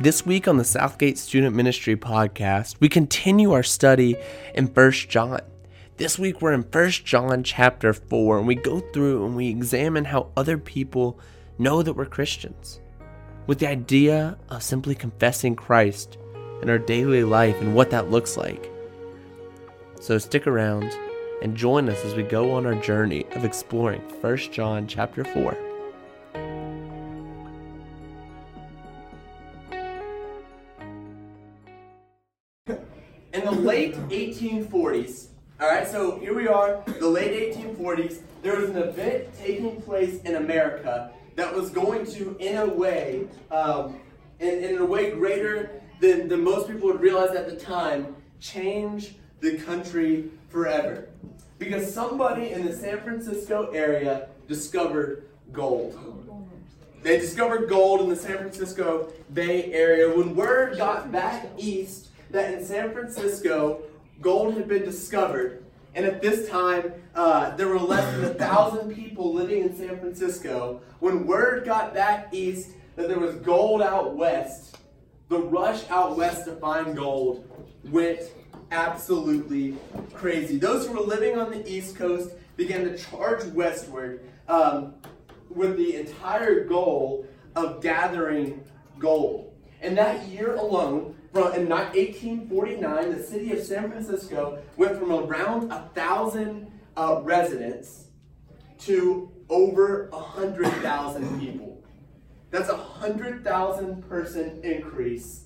This week on the Southgate Student Ministry Podcast, we continue our study in 1 John. This week we're in 1 John chapter 4, and we go through and we examine how other people know that we're Christians, with the idea of simply confessing Christ in our daily life and what that looks like. So stick around and join us as we go on our journey of exploring 1 John chapter 4. In the late 1840s, all right, so here we are, the late 1840s, there was an event taking place in America that was going to, in a way greater than most people would realize at the time, change the country forever. Because somebody in the San Francisco area discovered gold. They discovered gold in the San Francisco Bay Area. When word got back east that in San Francisco, gold had been discovered, and at this time, there were less than 1,000 people living in San Francisco. When word got back east that there was gold out west, the rush out west to find gold went absolutely crazy. Those who were living on the East Coast began to charge westward with the entire goal of gathering gold. And that year alone, in 1849, the city of San Francisco went from around 1,000 residents to over 100,000 people. That's a 100,000 person increase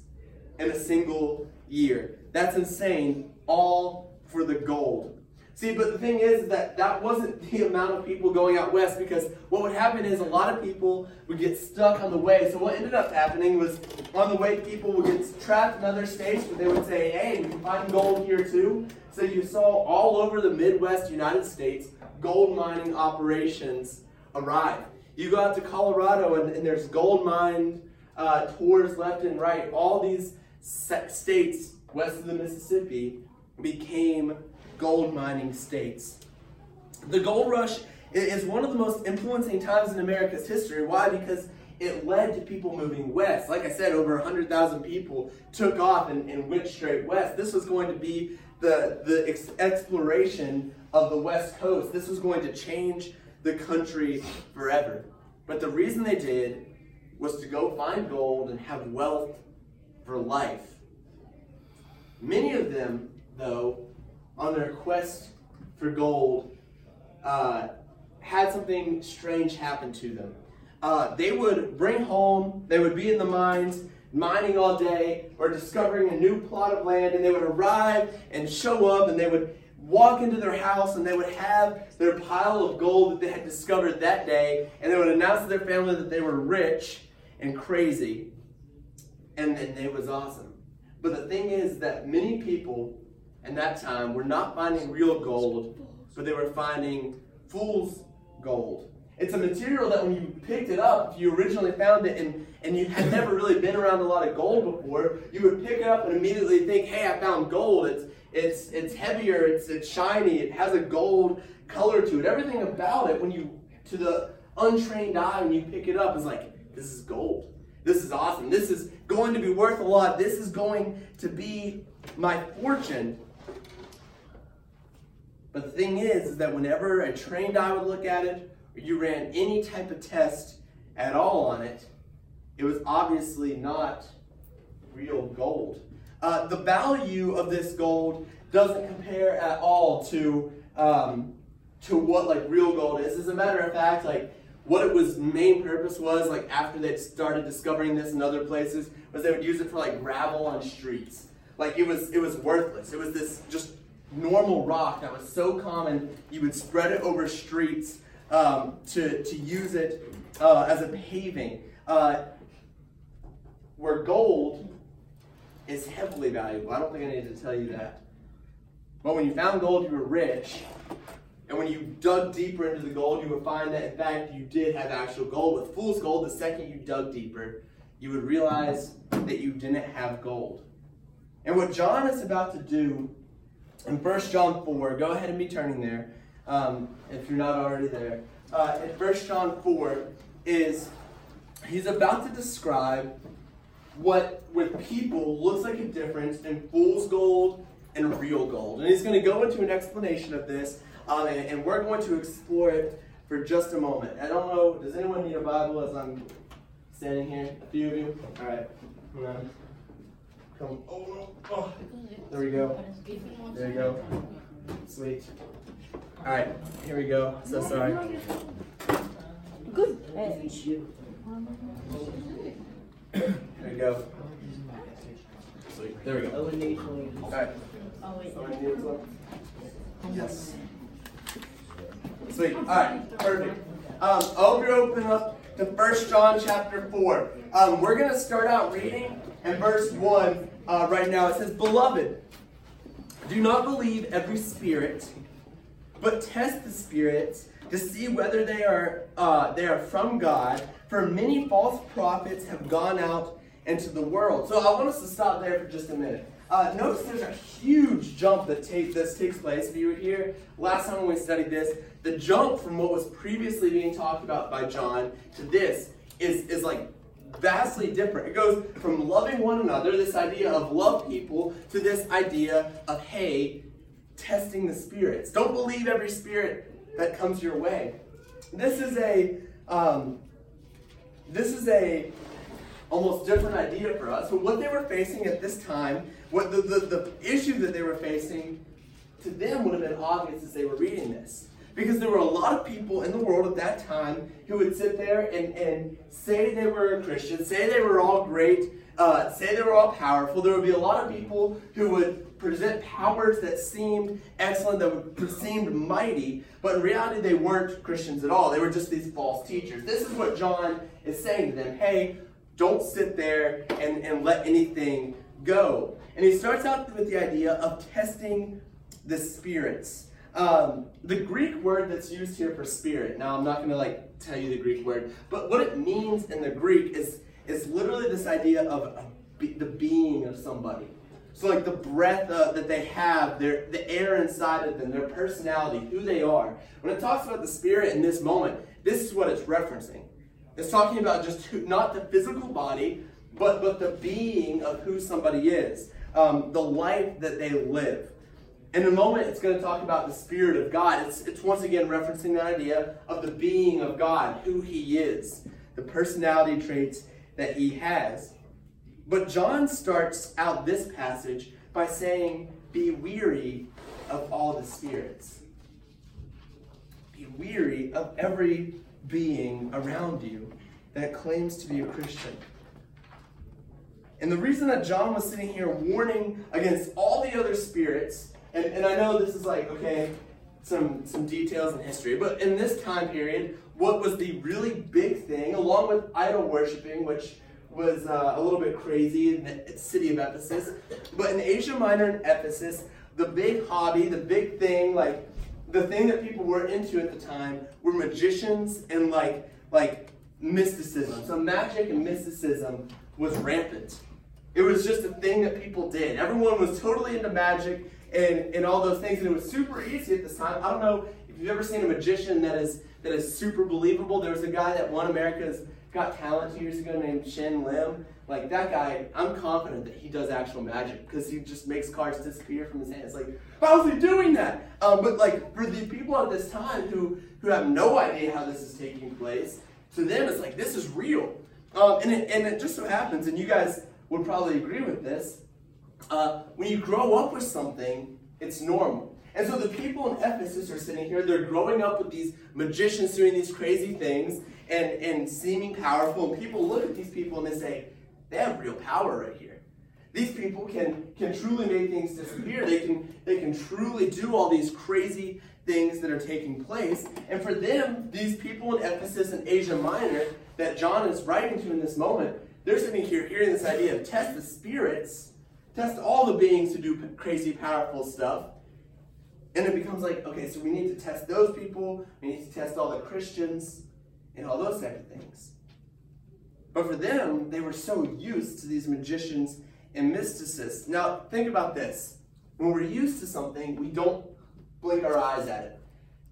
in a single year. That's insane, all for the gold. See, but the thing is that wasn't the amount of people going out west, because what would happen is a lot of people would get stuck on the way. So what ended up happening was on the way people would get trapped in other states, but they would say, hey, we can find gold here too. So you saw all over the Midwest United States, gold mining operations arrive. You go out to Colorado and there's gold mine tours left and right. All these states west of the Mississippi became gold mining states. The gold rush is one of the most influencing times in America's history. Why? Because it led to people moving west. Like I said, over 100,000 people took off and went straight west. This was going to be the exploration of the West Coast. This was going to change the country forever. But the reason they did was to go find gold and have wealth for life. Many of them, though, on their quest for gold, had something strange happen to them. They would bring home, they would be in the mines, mining all day, or discovering a new plot of land, and they would arrive and show up, and they would walk into their house, and they would have their pile of gold that they had discovered that day, and they would announce to their family that they were rich and crazy, and it was awesome. But the thing is that many people and that time, we're not finding real gold, but they were finding fool's gold. It's a material that when you picked it up, if you originally found it and you had never really been around a lot of gold before, you would pick it up and immediately think, hey, I found gold. It's heavier, it's shiny, it has a gold color to it. Everything about it, when you, to the untrained eye, when you pick it up, is like, this is gold. This is awesome. This is going to be worth a lot. This is going to be my fortune. But the thing is that whenever a trained eye would look at it, or you ran any type of test at all on it, it was obviously not real gold. The value of this gold doesn't compare at all to what like real gold is. As a matter of fact, like what it was main purpose was, like after they started discovering this in other places, was they would use it for like gravel on streets. Like it was worthless. It was this just normal rock that was so common, you would spread it over streets to use it as a paving. Where gold is heavily valuable. I don't think I need to tell you that. But when you found gold, you were rich. And when you dug deeper into the gold, you would find that, in fact, you did have actual gold. With fool's gold, the second you dug deeper, you would realize that you didn't have gold. And what John is about to do in 1 John 4, go ahead and be turning there, if you're not already there. In 1 John 4, he's about to describe what with people looks like a difference in fool's gold and real gold. And he's going to go into an explanation of this, and we're going to explore it for just a moment. I don't know, does anyone need a Bible as I'm standing here? A few of you? All right. Come. Oh. There we go. There you go. Sweet. All right, here we go. So sorry. Good. There we go. Sweet. There we go. All right. Yes. Sweet. All right. Perfect. I hope you're open up to 1 John chapter 4. We're going to start out reading in verse 1 right now. It says, "Beloved, do not believe every spirit, but test the spirits to see whether they are from God, for many false prophets have gone out into the world." So I want us to stop there for just a minute. Notice there's a huge jump that takes place. If you were here last time when we studied this, the jump from what was previously being talked about by John to this is like vastly different. It goes from loving one another, this idea of love people, to this idea of, hey, testing the spirits. Don't believe every spirit that comes your way. This is a almost different idea for us. But what they were facing at this time, what the issue that they were facing, to them would have been obvious as they were reading this. Because there were a lot of people in the world at that time who would sit there and say they were a Christian, say they were all great, say they were all powerful. There would be a lot of people who would present powers that seemed excellent, that seemed mighty, but in reality they weren't Christians at all. They were just these false teachers. This is what John is saying to them. Hey, don't sit there and let anything go. And he starts out with the idea of testing the spirits. The Greek word that's used here for spirit, now I'm not going to tell you the Greek word, but what it means in the Greek is literally this idea of the being of somebody. So like the breath that they have, the air inside of them, their personality, who they are. When it talks about the spirit in this moment, this is what it's referencing. It's talking about just who, not the physical body, but the being of who somebody is, the life that they live. In a moment, it's going to talk about the Spirit of God. It's once again referencing that idea of the being of God, who He is, the personality traits that He has. But John starts out this passage by saying, "Be weary of all the spirits." Be weary of every being around you that claims to be a Christian. And the reason that John was sitting here warning against all the other spirits. And I know this is some details in history, but in this time period, what was the really big thing, along with idol worshiping, which was a little bit crazy in the city of Ephesus, but in Asia Minor and Ephesus, the big hobby, the big thing, the thing that people were into at the time were magicians and like mysticism. So magic and mysticism was rampant. It was just a thing that people did. Everyone was totally into magic. And all those things, and it was super easy at this time. I don't know if you've ever seen a magician that is super believable. There was a guy that won America's Got Talent 2 years ago named Shin Lim. That guy, I'm confident that he does actual magic because he just makes cards disappear from his hands. How's he doing that? But for the people at this time who have no idea how this is taking place, to them it's this is real. And it just so happens, and you guys would probably agree with this, when you grow up with something, it's normal. And so the people in Ephesus are sitting here, they're growing up with these magicians doing these crazy things and seeming powerful. And people look at these people and they say, they have real power right here. These people can truly make things disappear. They can truly do all these crazy things that are taking place. And for them, these people in Ephesus and Asia Minor that John is writing to in this moment, they're sitting here hearing this idea of test the spirits. Test all the beings who do crazy, powerful stuff. And it becomes so we need to test those people. We need to test all the Christians and all those type of things. But for them, they were so used to these magicians and mysticists. Now, think about this. When we're used to something, we don't blink our eyes at it.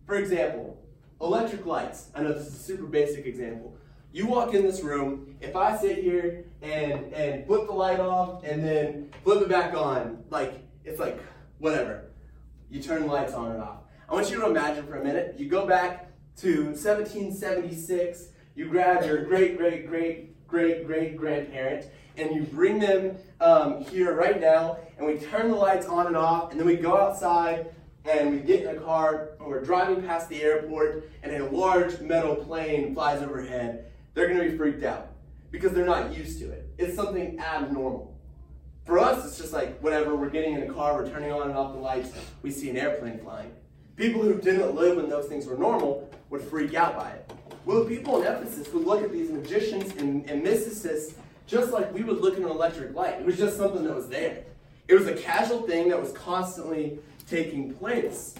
For example, electric lights. I know this is a super basic example. You walk in this room, if I sit here and flip the light off and then flip it back on, like, it's like, whatever. You turn the lights on and off. I want you to imagine for a minute, you go back to 1776, you grab your great-great-great-great-great-grandparent, and you bring them here right now, and we turn the lights on and off, and then we go outside, and we get in a car, and we're driving past the airport, and a large metal plane flies overhead. They're going to be freaked out because they're not used to it. It's something abnormal. For us, it's just like whatever, we're getting in a car, we're turning on and off the lights, we see an airplane flying. People who didn't live when those things were normal would freak out by it. Well, people in Ephesus would look at these magicians and mysticists just like we would look at an electric light. It was just something that was there. It was a casual thing that was constantly taking place.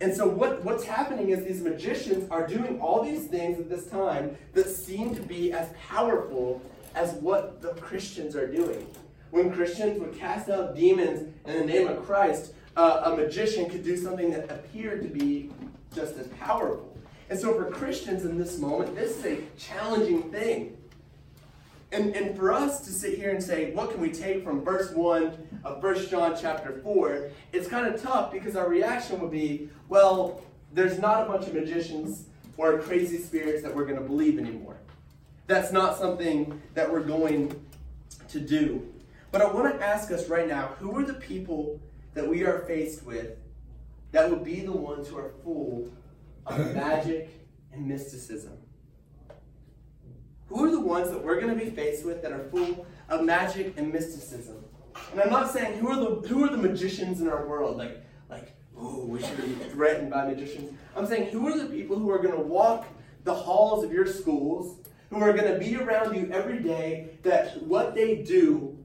And so what's happening is these magicians are doing all these things at this time that seem to be as powerful as what the Christians are doing. When Christians would cast out demons in the name of Christ, a magician could do something that appeared to be just as powerful. And so for Christians in this moment, this is a challenging thing. And for us to sit here and say, what can we take from verse 1 of 1 John chapter 4, it's kind of tough because our reaction would be, well, there's not a bunch of magicians or crazy spirits that we're going to believe anymore. That's not something that we're going to do. But I want to ask us right now, who are the people that we are faced with that would be the ones who are full of magic and mysticism? Who are the ones that we're going to be faced with that are full of magic and mysticism? And I'm not saying who are the magicians in our world, like oh, we should be threatened by magicians. I'm saying who are the people who are going to walk the halls of your schools, who are going to be around you every day, that what they do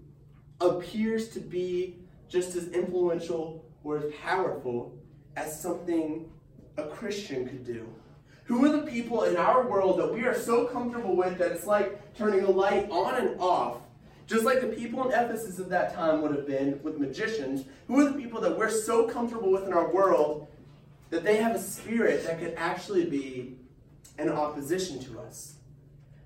appears to be just as influential or as powerful as something a Christian could do. Who are the people in our world that we are so comfortable with that it's like turning the light on and off, just like the people in Ephesus of that time would have been with magicians? Who are the people that we're so comfortable with in our world that they have a spirit that could actually be in opposition to us?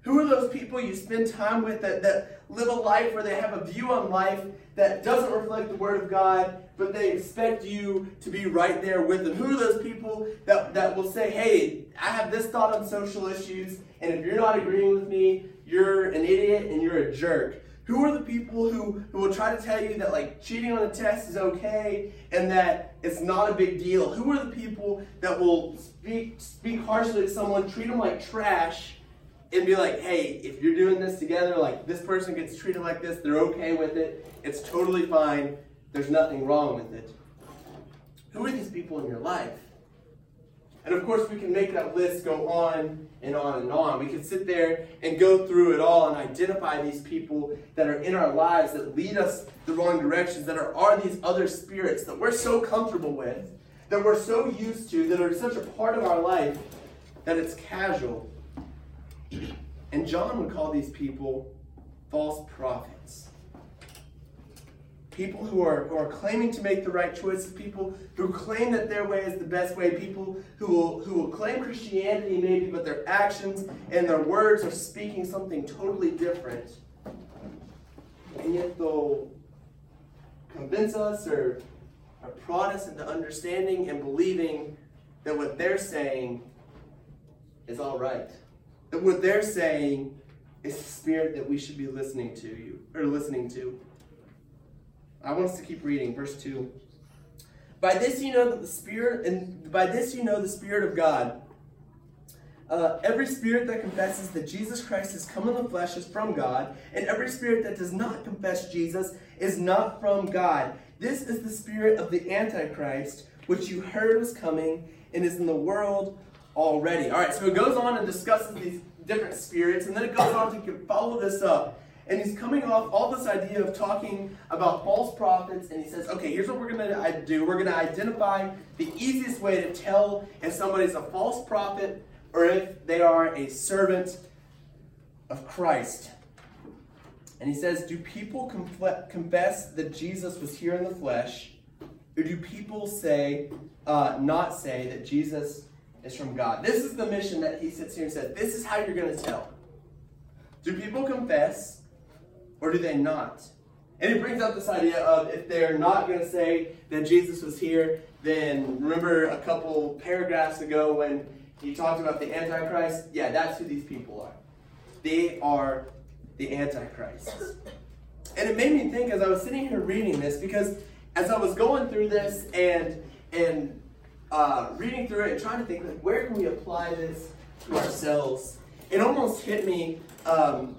Who are those people you spend time with that live a life where they have a view on life that doesn't reflect the Word of God, but they expect you to be right there with them? Who are those people that will say, hey, I have this thought on social issues, and if you're not agreeing with me, you're an idiot and you're a jerk? Who are the people who will try to tell you that like cheating on a test is okay and that it's not a big deal? Who are the people that will speak harshly to someone, treat them like trash, and be like, hey, if you're doing this together, like this person gets treated like this, they're okay with it, it's totally fine, there's nothing wrong with it? Who are these people in your life? And of course, we can make that list go on and on and on. We can sit there and go through it all and identify these people that are in our lives, that lead us the wrong directions, that are these other spirits that we're so comfortable with, that we're so used to, that are such a part of our life that it's casual. And John would call these people false prophets. People who are claiming to make the right choices, people who claim that their way is the best way, people who will claim Christianity maybe, but their actions and their words are speaking something totally different. And yet they'll convince us or prod us into understanding and believing that what they're saying is all right. That what they're saying is the spirit that we should be listening to. I want us to keep reading, verse 2. By this you know the Spirit of God. Every spirit that confesses that Jesus Christ has come in the flesh is from God, and every spirit that does not confess Jesus is not from God. This is the spirit of the Antichrist, which you heard was coming and is in the world already. All right, so it goes on and discusses these different spirits, and then it goes on to follow this up. And he's coming off all this idea of talking about false prophets, and he says, okay, here's what we're going to do. We're going to identify the easiest way to tell if somebody's a false prophet or if they are a servant of Christ. And he says, do people confess that Jesus was here in the flesh, or do people not say that Jesus is from God? This is the mission that he sits here and says, this is how you're going to tell. Do people confess or do they not? And it brings up this idea of if they're not going to say that Jesus was here, then remember a couple paragraphs ago when he talked about the Antichrist? Yeah, that's who these people are. They are the Antichrist. And it made me think as I was sitting here reading this, because as I was going through this and reading through it and trying to think, like, where can we apply this to ourselves? It almost hit me that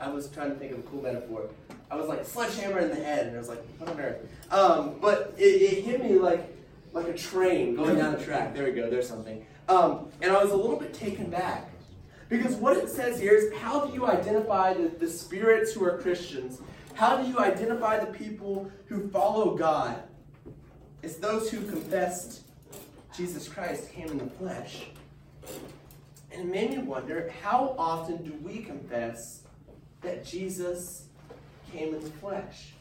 I was trying to think of a cool metaphor. I was like sledgehammer in the head, and I was like, what on earth? But it hit me like a train going down a track. There we go. There's something. And I was a little bit taken back. Because what it says here is, how do you identify the spirits who are Christians? How do you identify the people who follow God? It's those who confessed Jesus Christ came in the flesh. And it made me wonder, how often do we confess that Jesus came in the flesh?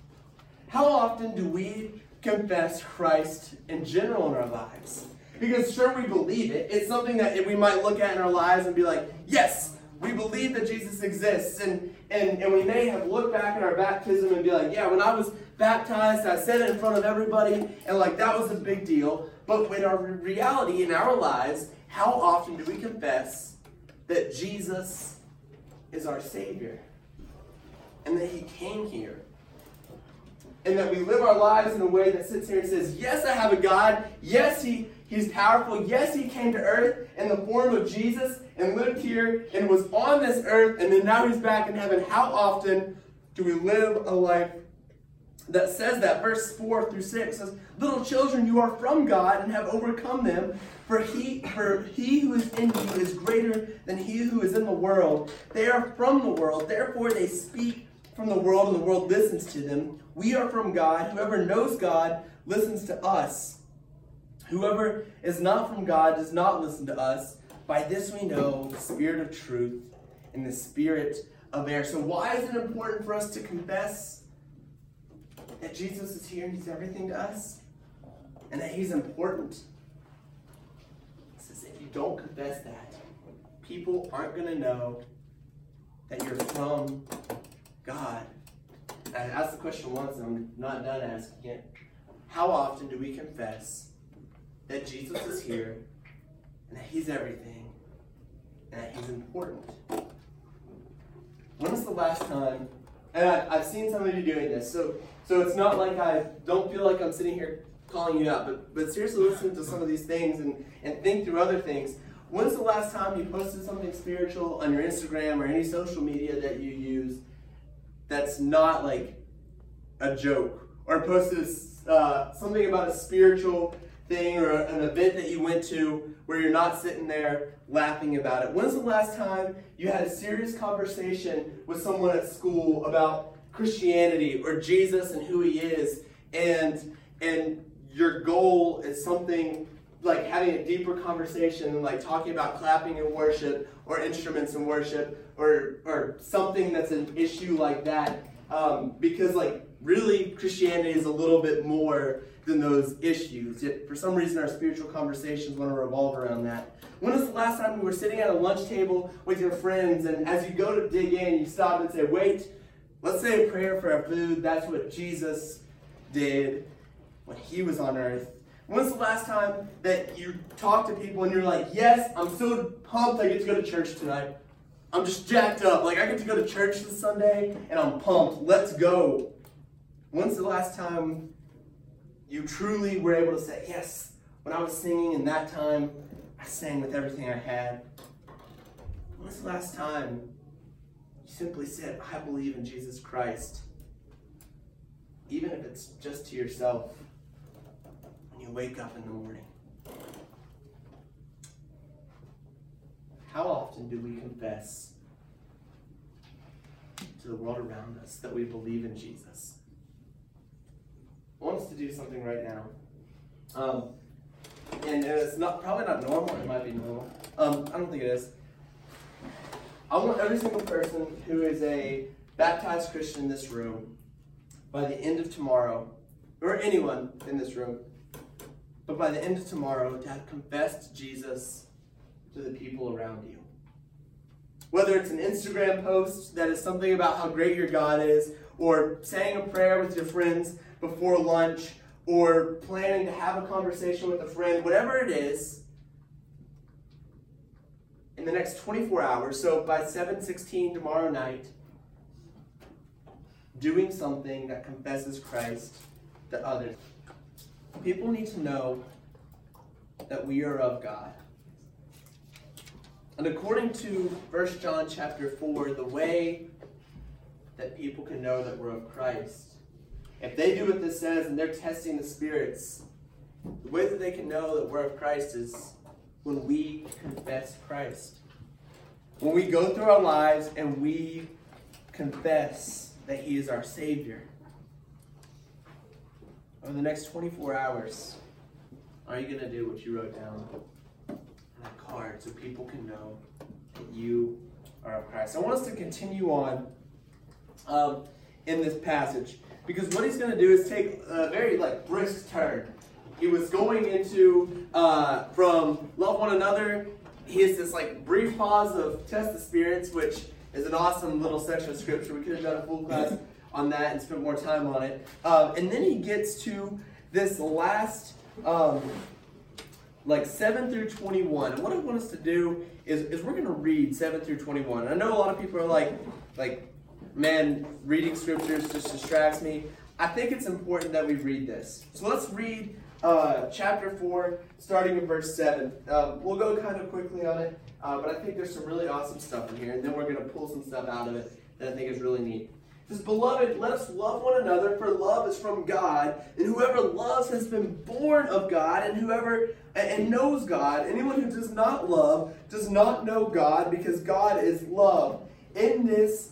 How often do we confess Christ in general in our lives? Because sure, we believe it. It's something that we might look at in our lives and be like, yes, we believe that Jesus exists. And we may have looked back at our baptism and be like, yeah, when I was baptized, I said it in front of everybody, and like that was a big deal. But in our reality, in our lives, how often do we confess that Jesus is our Savior? And that He came here? And that we live our lives in a way that sits here and says, yes, I have a God. Yes, He's powerful. Yes, He came to earth in the form of Jesus and lived here and was on this earth, and then now He's back in heaven. How often do we live a life that says that? Verse 4 through 6 says, little children, you are from God and have overcome them, for he who is in you is greater than he who is in the world. They are from the world, therefore they speak from the world, and the world listens to them. We are from God. Whoever knows God listens to us. Whoever is not from God does not listen to us. By this we know the spirit of truth and the spirit of error. So why is it important for us to confess that Jesus is here and He's everything to us? And that He's important? It says if you don't confess that, people aren't going to know that you're from God. I asked the question once, and I'm not done asking it. How often do we confess that Jesus is here, and that He's everything, and that He's important? When was the last time, and I've seen somebody doing this, so it's not like I don't feel like I'm sitting here calling you out, but seriously listen to some of these things and think through other things. When's the last time you posted something spiritual on your Instagram or any social media that you use that's not like a joke, or posted something about a spiritual thing or an event that you went to where you're not sitting there laughing about it? When's the last time you had a serious conversation with someone at school about Christianity or Jesus and who He is, and your goal is something like having a deeper conversation and like talking about clapping in worship or instruments in worship or something that's an issue like that, because like really Christianity is a little bit more than those issues. Yet for some reason our spiritual conversations want to revolve around that. When was the last time you were sitting at a lunch table with your friends, and as you go to dig in, you stop and say, wait, let's say a prayer for our food. That's what Jesus did when He was on earth. When's the last time that you talk to people and you're like, yes, I'm so pumped I get to go to church tonight. I'm just jacked up. Like, I get to go to church this Sunday, and I'm pumped. Let's go. When's the last time you truly were able to say, yes, when I was singing in that time, I sang with everything I had? When's the last time you simply said, I believe in Jesus Christ, even if it's just to yourself? You wake up in the morning. How often do we confess to the world around us that we believe in Jesus? I want us to do something right now. And it's probably not normal. It might be normal. I don't think it is. I want every single person who is a baptized Christian in this room, by the end of tomorrow, or anyone in this room, but by the end of tomorrow, to have confessed Jesus to the people around you. whether it's an Instagram post that is something about how great your God is, or saying a prayer with your friends before lunch, or planning to have a conversation with a friend, whatever it is, in the next 24 hours, so by 7:16 tomorrow night, doing something that confesses Christ to others. People need to know that we are of God. And according to 1 John chapter 4, the way that people can know that we're of Christ, if they do what this says and they're testing the spirits, the way that they can know that we're of Christ is when we confess Christ. When we go through our lives and we confess that He is our Savior. Over the next 24 hours, are you going to do what you wrote down on that card so people can know that you are of Christ? I want us to continue on in this passage, because what he's going to do is take a very brisk turn. He was going into from love one another. He has this brief pause of test the spirits, which is an awesome little section of scripture. We could have done a full class on that and spent more time on it. And then he gets to this last 7 through 21. And what I want us to do is we're going to read 7 through 21. And I know a lot of people are man, reading scriptures just distracts me. I think it's important that we read this. So let's read chapter 4, starting in verse 7. We'll go kind of quickly on it, but I think there's some really awesome stuff in here, and then we're going to pull some stuff out of it that I think is really neat. It says, "Beloved, let us love one another, for love is from God, and whoever loves has been born of God, and knows God. Anyone who does not love does not know God, because God is love. In this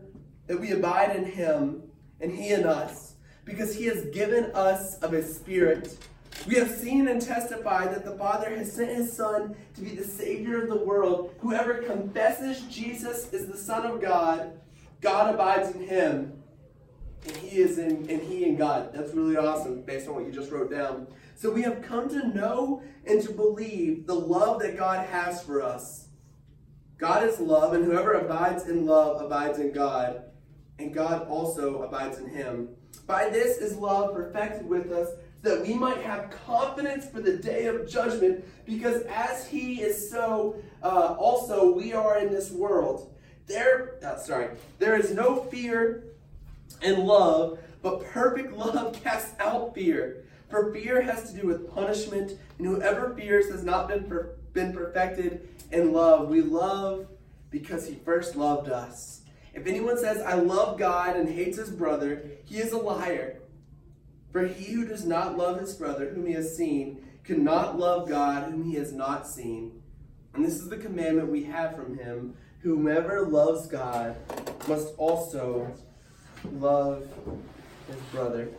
that we abide in Him, and He in us, because He has given us of His Spirit. We have seen and testified that the Father has sent His Son to be the Savior of the world. Whoever confesses Jesus is the Son of God, God abides in Him, and He in God." That's really awesome based on what you just wrote down. "So we have come to know and to believe the love that God has for us. God is love, and whoever abides in love abides in God, and God also abides in Him. By this is love perfected with us, that we might have confidence for the day of judgment, because as He is so, also we are in this world. There is no fear in love, but perfect love casts out fear. For fear has to do with punishment, and whoever fears has not been perfected in love. We love because He first loved us. If anyone says, 'I love God,' and hates his brother, he is a liar. For he who does not love his brother whom he has seen cannot love God whom he has not seen. And this is the commandment we have from Him: whomever loves God must also love his brother."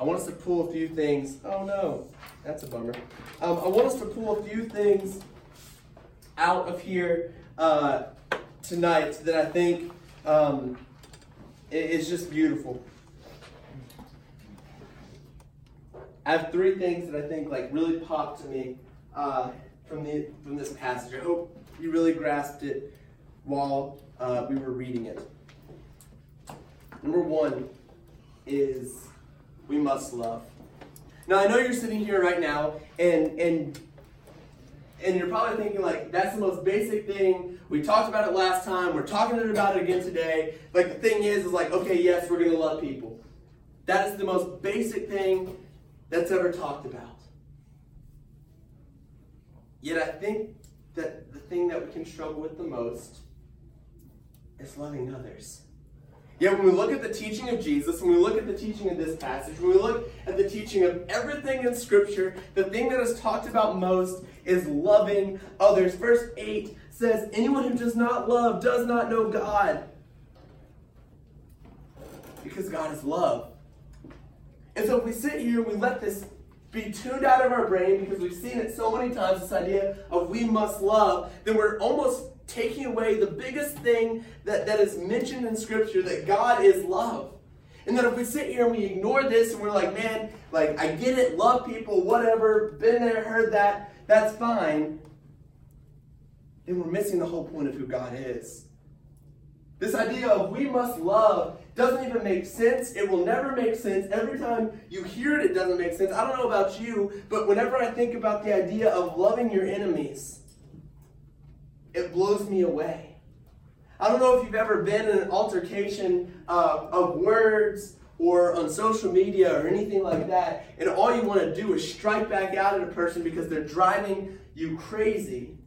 I want us to pull a few things. Oh no, that's a bummer. I want us to pull a few things out of here tonight that I think is just beautiful. I have three things that I think really popped to me from this passage. I hope you really grasped it while we were reading it. Number one is, we must love. Now, I know you're sitting here right now, and you're probably thinking, that's the most basic thing. We talked about it last time. We're talking about it again today. The thing is okay, yes, we're going to love people. That is the most basic thing that's ever talked about. Yet I think that the thing that we can struggle with the most is loving others. Yet when we look at the teaching of Jesus, when we look at the teaching of this passage, when we look at the teaching of everything in Scripture, the thing that is talked about most is loving others. Verse 8 says, anyone who does not love does not know God, because God is love. And so if we sit here, we let this be tuned out of our brain because we've seen it so many times, this idea of we must love, then we're almost taking away the biggest thing that is mentioned in Scripture, that God is love. And then if we sit here and we ignore this and we're like, man, like, I get it, love people, whatever, been there, heard that, that's fine, then we're missing the whole point of who God is. This idea of we must love doesn't even make sense. It will never make sense. Every time you hear it, it doesn't make sense. I don't know about you, but whenever I think about the idea of loving your enemies, it blows me away. I don't know if you've ever been in an altercation of words or on social media or anything like that, and all you want to do is strike back out at a person because they're driving you crazy.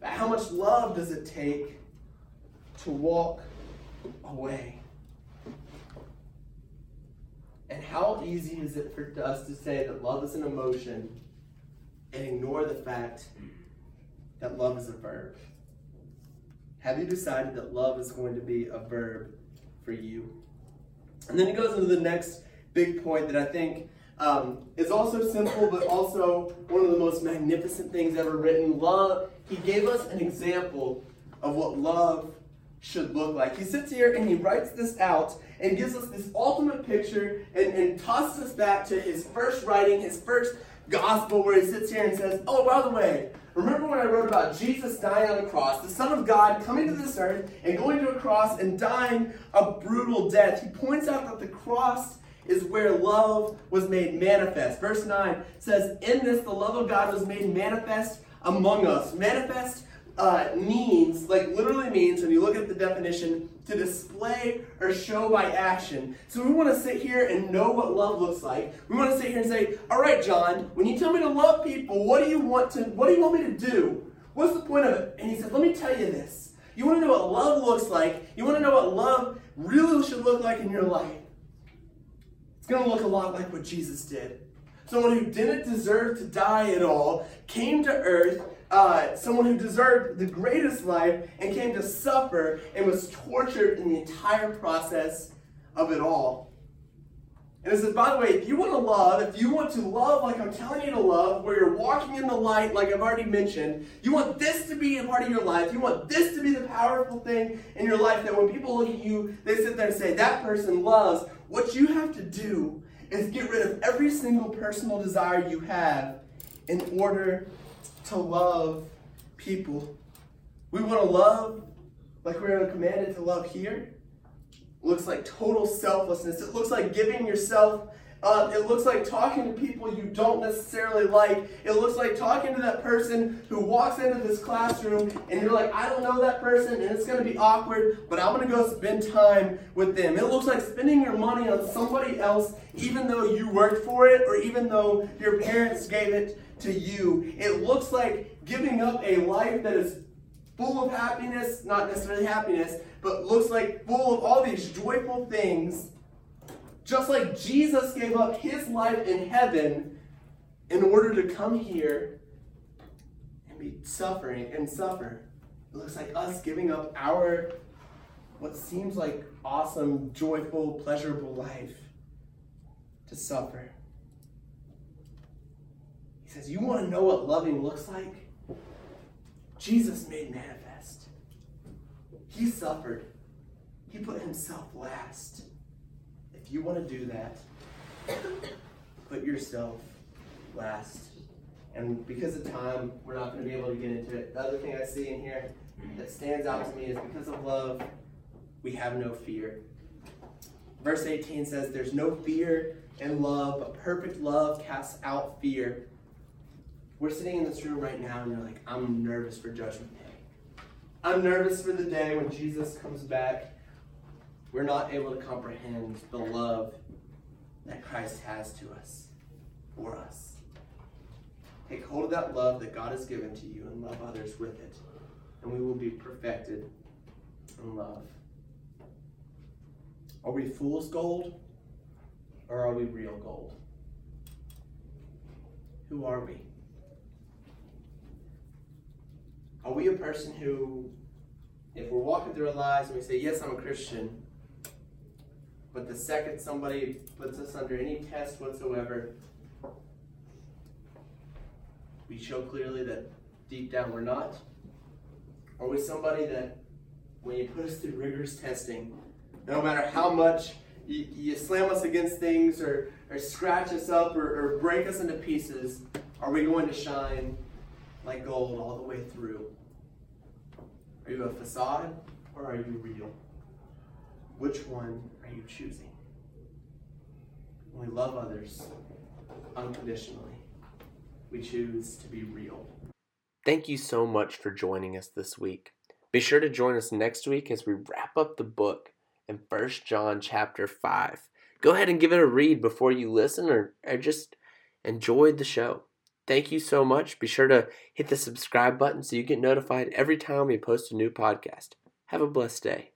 But how much love does it take to walk away? And how easy is it for us to say that love is an emotion and ignore the fact that love is a verb? Have you decided that love is going to be a verb for you? And then it goes into the next big point that I think is also simple, but also one of the most magnificent things ever written. Love, he gave us an example of what love should look like. He sits here and he writes this out and gives us this ultimate picture and tosses us back to his first writing, his first gospel, where he sits here and says, oh, by the way, remember when I wrote about Jesus dying on the cross, the Son of God coming to this earth and going to a cross and dying a brutal death? He points out that the cross is where love was made manifest. Verse 9 says, in this the love of God was made manifest among us. Manifest means, like literally means, when you look at the definition, to display or show by action. So we want to sit here and know what love looks like. We want to sit here and say, all right, John, when you tell me to love people, what do you want me to do? What's the point of it? And he said, let me tell you this. You want to know what love looks like. You want to know what love really should look like in your life. It's going to look a lot like what Jesus did. Someone who didn't deserve to die at all came to earth, someone who deserved the greatest life and came to suffer and was tortured in the entire process of it all. And it says, by the way, if you want to love like I'm telling you to love, where you're walking in the light like I've already mentioned, you want this to be a part of your life, you want this to be the powerful thing in your life that when people look at you, they sit there and say, that person loves. What you have to do is get rid of every single personal desire you have in order to love people. We want to love like we're commanded to love here. It looks like total selflessness. It looks like giving yourself up. It looks like talking to people you don't necessarily like. It looks like talking to that person who walks into this classroom and you're like, I don't know that person and it's going to be awkward, but I'm going to go spend time with them. It looks like spending your money on somebody else even though you worked for it or even though your parents gave it to you. It looks like giving up a life that is full of happiness, not necessarily happiness, but looks like full of all these joyful things, just like Jesus gave up his life in heaven in order to come here and be suffering and suffer. It looks like us giving up our, what seems like awesome, joyful, pleasurable life to suffer. He says, you want to know what loving looks like? Jesus made manifest. He suffered. He put himself last. If you want to do that, put yourself last. And because of time, we're not going to be able to get into it. The other thing I see in here that stands out to me is because of love, we have no fear. Verse 18 says, there's no fear in love, but perfect love casts out fear. We're sitting in this room right now and you're like, I'm nervous for judgment day. I'm nervous for the day when Jesus comes back. We're not able to comprehend the love that Christ has to us, for us. Take hold of that love that God has given to you and love others with it, and we will be perfected in love. Are we fool's gold or are we real gold? Who are we? Are we a person who, if we're walking through our lives and we say, yes, I'm a Christian, but the second somebody puts us under any test whatsoever, we show clearly that deep down we're not? Are we somebody that when you put us through rigorous testing, no matter how much you slam us against things or scratch us up or break us into pieces, are we going to shine like gold all the way through? Are you a facade or are you real? Which one are you choosing? When we love others unconditionally, we choose to be real. Thank you so much for joining us this week. Be sure to join us next week as we wrap up the book in 1 John chapter 5. Go ahead and give it a read before you listen or just enjoy the show. Thank you so much. Be sure to hit the subscribe button so you get notified every time we post a new podcast. Have a blessed day.